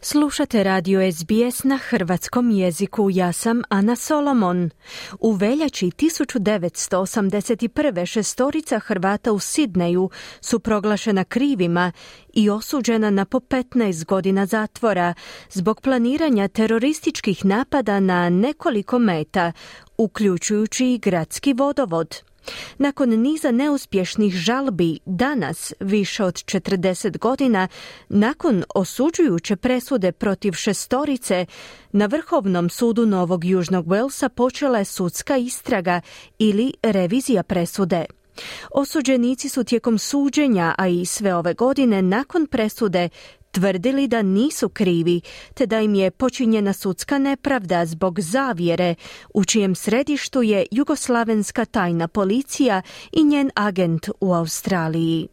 Slušate radio SBS na hrvatskom jeziku. Ja sam Ana Solomon. U veljači 1981. šestorica Hrvata u Sidneju su proglašena krivima i osuđena na po 15 godina zatvora zbog planiranja terorističkih napada na nekoliko meta, uključujući i gradski vodovod. Nakon niza neuspješnih žalbi, danas, više od 40 godina, nakon osuđujuće presude protiv šestorice, na Vrhovnom sudu Novog Južnog Walesa počela je sudska istraga ili revizija presude. Osuđenici su tijekom suđenja, a i sve ove godine nakon presude, tvrdili da nisu krivi, te da im je počinjena sudska nepravda zbog zavjere u čijem središtu je jugoslavenska tajna policija i njen agent u Australiji.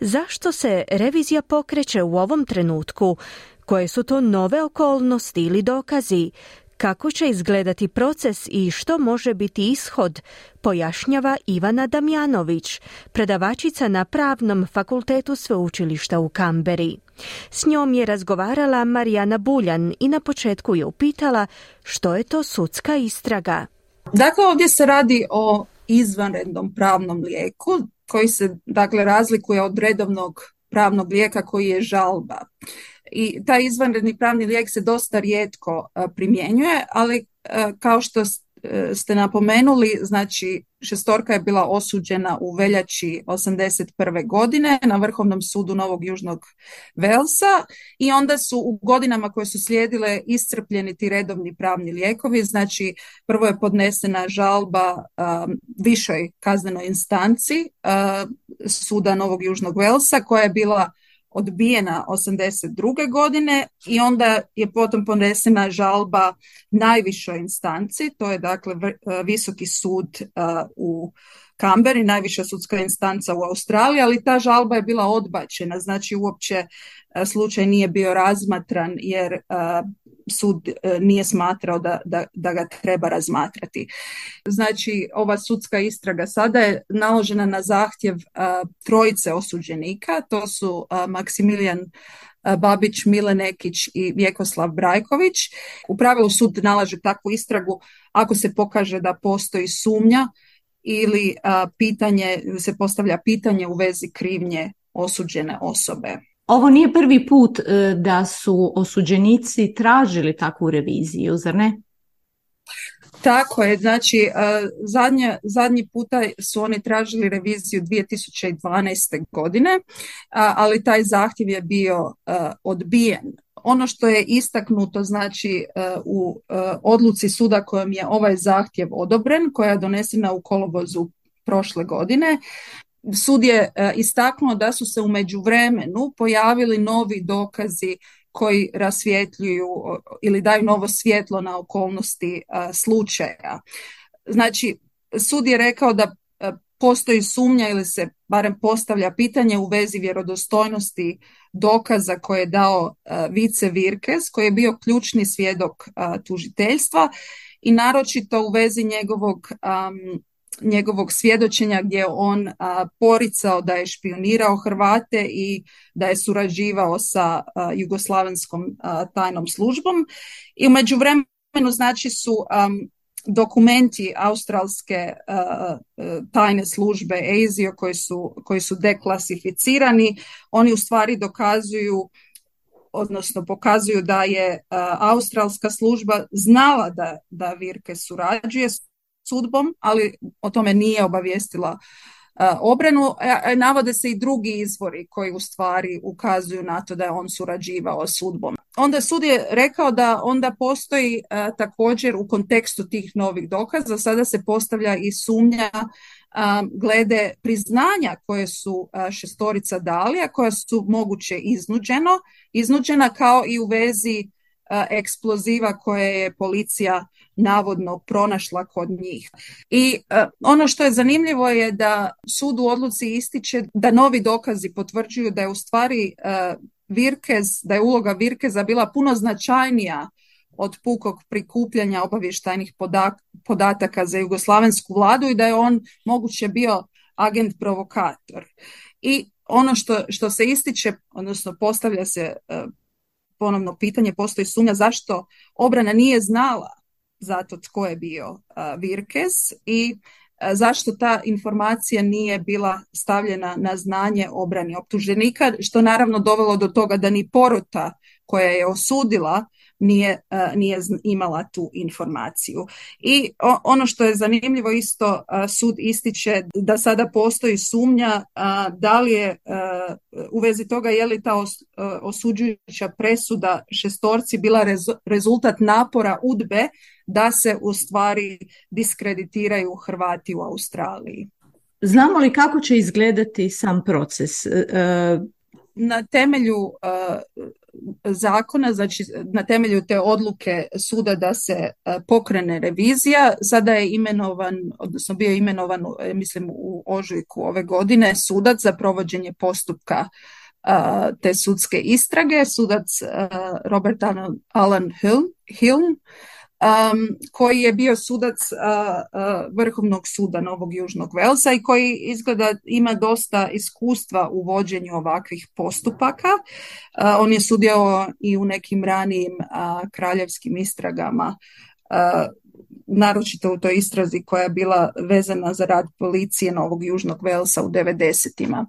Zašto se revizija pokreće u ovom trenutku? Koje su to nove okolnosti ili dokazi? Kako će izgledati proces i što može biti ishod, pojašnjava Ivana Damjanović, predavačica na Pravnom fakultetu Sveučilišta u Canberri. S njom je razgovarala Marijana Buljan i na početku je upitala što je to sudska istraga. Dakle, ovdje se radi o izvanrednom pravnom lijeku koji se razlikuje od redovnog pravnog lijeka koji je žalba. I taj izvanredni pravni lijek se dosta rijetko primjenjuje, ali kao što ste napomenuli, znači šestorka je bila osuđena u veljači 81. godine na Vrhovnom sudu Novog Južnog Walesa i onda su u godinama koje su slijedile iscrpljeni ti redovni pravni lijekovi, znači prvo je podnesena žalba višoj kaznenoj instanci suda Novog Južnog Walesa koja je bila odbijena 82. godine i onda je potom podnesena žalba najvišoj instanci, to je Visoki sud u Canberri, najviša sudska instanca u Australiji, ali ta žalba je bila odbačena, znači uopće slučaj nije bio razmatran jer sud nije smatrao da ga treba razmatrati. Znači, ova sudska istraga sada je naložena na zahtjev trojice osuđenika, to su Maksimiljan Babić, Milenekić i Vjekoslav Brajković. U pravilu sud nalaže takvu istragu ako se pokaže da postoji sumnja ili se postavlja pitanje u vezi krivnje osuđene osobe. Ovo nije prvi put da su osuđenici tražili takvu reviziju, zar ne? Tako je, znači zadnji puta su oni tražili reviziju 2012. godine, ali taj zahtjev je bio odbijen. Ono što je istaknuto, znači u odluci suda kojom je ovaj zahtjev odobren, koja je donesena u kolovozu prošle godine, sud je istaknuo da su se u međuvremenu pojavili novi dokazi koji rasvjetljuju ili daju novo svjetlo na okolnosti slučaja. Znači, sud je rekao da postoji sumnja ili se barem postavlja pitanje u vezi vjerodostojnosti dokaza koje je dao Vice Virkez, koji je bio ključni svjedok tužiteljstva i naročito u vezi njegovog svjedočenja gdje je on poricao da je špionirao Hrvate i da je surađivao sa jugoslavenskom tajnom službom. I u međuvremenu znači su dokumenti australske tajne službe ASIO koji su deklasificirani, oni u stvari dokazuju, odnosno pokazuju da je australska služba znala da Virkez surađuje s sudbom, ali o tome nije obavijestila obranu. Navode se i drugi izvori koji u stvari ukazuju na to da je on surađivao s sudbom. Onda sud je rekao da onda postoji također u kontekstu tih novih dokaza, sada se postavlja i sumnja glede priznanja koje su šestorica dali, a koja su moguće iznuđena kao i u vezi eksploziva koje je policija navodno pronašla kod njih. I ono što je zanimljivo je da sud u odluci ističe da novi dokazi potvrđuju da je u stvari Virkez, da je uloga Virkeza bila puno značajnija od pukog prikupljanja obavještajnih podataka za jugoslavensku vladu i da je on moguće bio agent provokator. I ono što se ističe, odnosno postavlja se ponovno pitanje, postoji sumnja zašto obrana nije znala zato tko je bio Virkez i zašto ta informacija nije bila stavljena na znanje obrani optuženika, što naravno dovelo do toga da ni porota koja je osudila nije imala tu informaciju. I ono što je zanimljivo isto, sud ističe da sada postoji sumnja da li je u vezi toga je li ta osuđujuća presuda šestorci bila rezultat napora UDBe da se u stvari diskreditiraju Hrvati u Australiji. Znamo li kako će izgledati sam proces? Na temelju zakona, znači na temelju te odluke suda da se pokrene revizija, sada je imenovan, odnosno bio je imenovan, mislim u ožujku ove godine, sudac za provođenje postupka te sudske istrage, sudac Robert Alan Hill, koji je bio sudac Vrhovnog suda Novog Južnog Walesa i koji izgleda ima dosta iskustva u vođenju ovakvih postupaka. On je sudio i u nekim ranijim kraljevskim istragama, naročito u toj istrazi koja je bila vezana za rad policije Novog Južnog Walesa u 90-ima.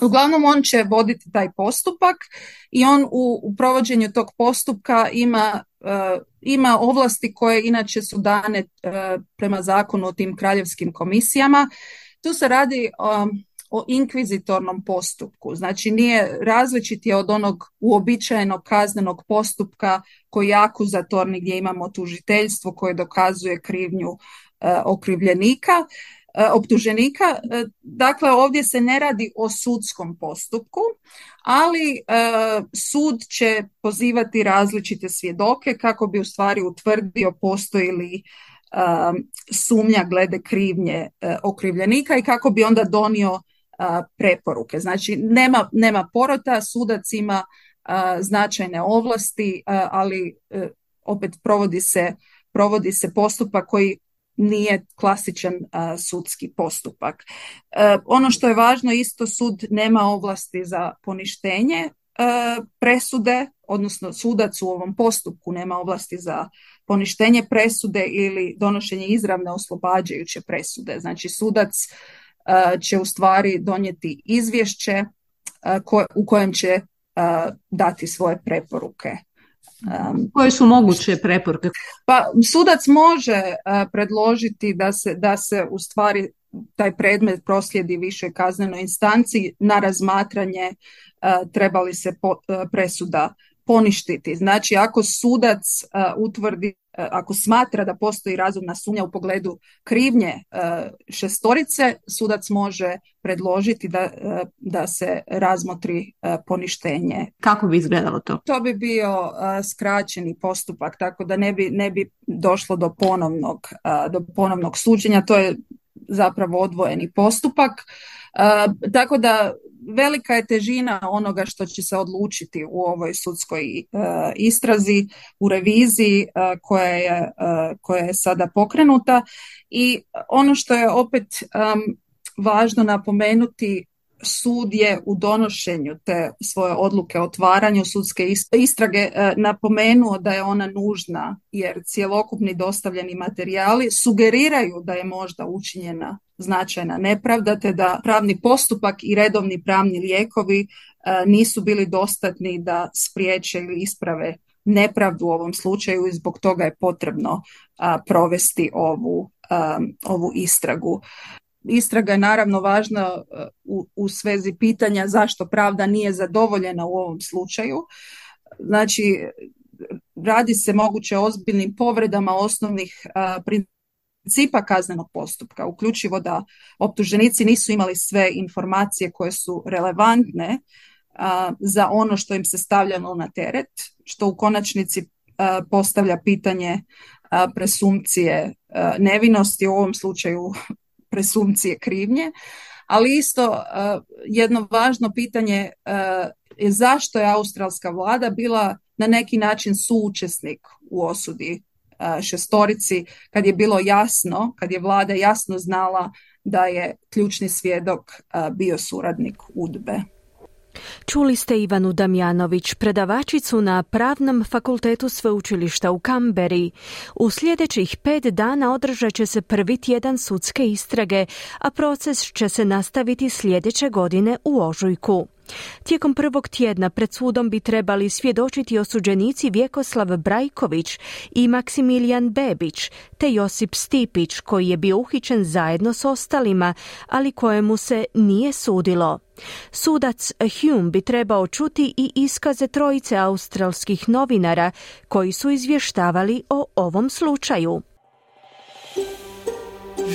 Uglavnom, on će voditi taj postupak i on u provođenju tog postupka ima ovlasti koje inače su dane prema zakonu o tim kraljevskim komisijama. Tu se radi o inkvizitornom postupku, znači nije različit je od onog uobičajenog kaznenog postupka koji je akuzatorni, gdje imamo tužiteljstvo koje dokazuje krivnju optuženika. Dakle, ovdje se ne radi o sudskom postupku, ali sud će pozivati različite svjedoke kako bi u stvari utvrdio postoji li sumnja glede krivnje okrivljenika i kako bi onda donio preporuke. Znači, nema porota, sudac ima značajne ovlasti, ali opet provodi se postupak koji nije klasičan sudski postupak. Ono što je važno, isto sud nema ovlasti za poništenje presude, odnosno sudac u ovom postupku nema ovlasti za poništenje presude ili donošenje izravne oslobađajuće presude. Znači, sudac će u stvari donijeti izvješće u kojem će dati svoje preporuke. Koje su moguće preporuke? Pa, sudac može predložiti da se u stvari taj predmet proslijedi višoj kaznenoj instanci na razmatranje treba li se presuda poništiti. Znači, ako sudac utvrdi, ako smatra da postoji razumna sumnja u pogledu krivnje šestorice, sudac može predložiti da se razmotri poništenje. Kako bi izgledalo to? To bi bio skraćeni postupak, tako da ne bi došlo do ponovnog suđenja. To je zapravo odvojeni postupak. Tako da velika je težina onoga što će se odlučiti u ovoj sudskoj istrazi, u reviziji koja je sada pokrenuta. I ono što je opet važno napomenuti, sud je u donošenju te svoje odluke o otvaranju sudske istrage napomenuo da je ona nužna jer cjelokupni dostavljeni materijali sugeriraju da je možda učinjena značajna nepravda, te da pravni postupak i redovni pravni lijekovi nisu bili dostatni da spriječe ili isprave nepravdu u ovom slučaju i zbog toga je potrebno provesti ovu istragu. Istraga je naravno važna u svezi pitanja zašto pravda nije zadovoljena u ovom slučaju. Znači, radi se moguće ozbiljnim povredama osnovnih principa kaznenog postupka, uključivo da optuženici nisu imali sve informacije koje su relevantne za ono što im se stavljalo na teret, što u konačnici postavlja pitanje presumpcije nevinosti, u ovom slučaju presumpcije krivnje, ali isto jedno važno pitanje je zašto je australska vlada bila na neki način suučesnik u osudi šestorici, kad je bilo jasno, kad je vlada jasno znala da je ključni svjedok bio suradnik UDBe. Čuli ste Ivanu Damjanović, predavačicu na Pravnom fakultetu Sveučilišta u Canberri. U sljedećih 5 dana održat će se prvi tjedan sudske istrage, a proces će se nastaviti sljedeće godine u ožujku. Tijekom prvog tjedna pred sudom bi trebali svjedočiti osuđenici Vjekoslav Brajković i Maksimiljan Babić, te Josip Stipić koji je bio uhićen zajedno s ostalima, ali kojemu se nije sudilo. Sudac Hume bi trebao čuti i iskaze trojice australskih novinara koji su izvještavali o ovom slučaju.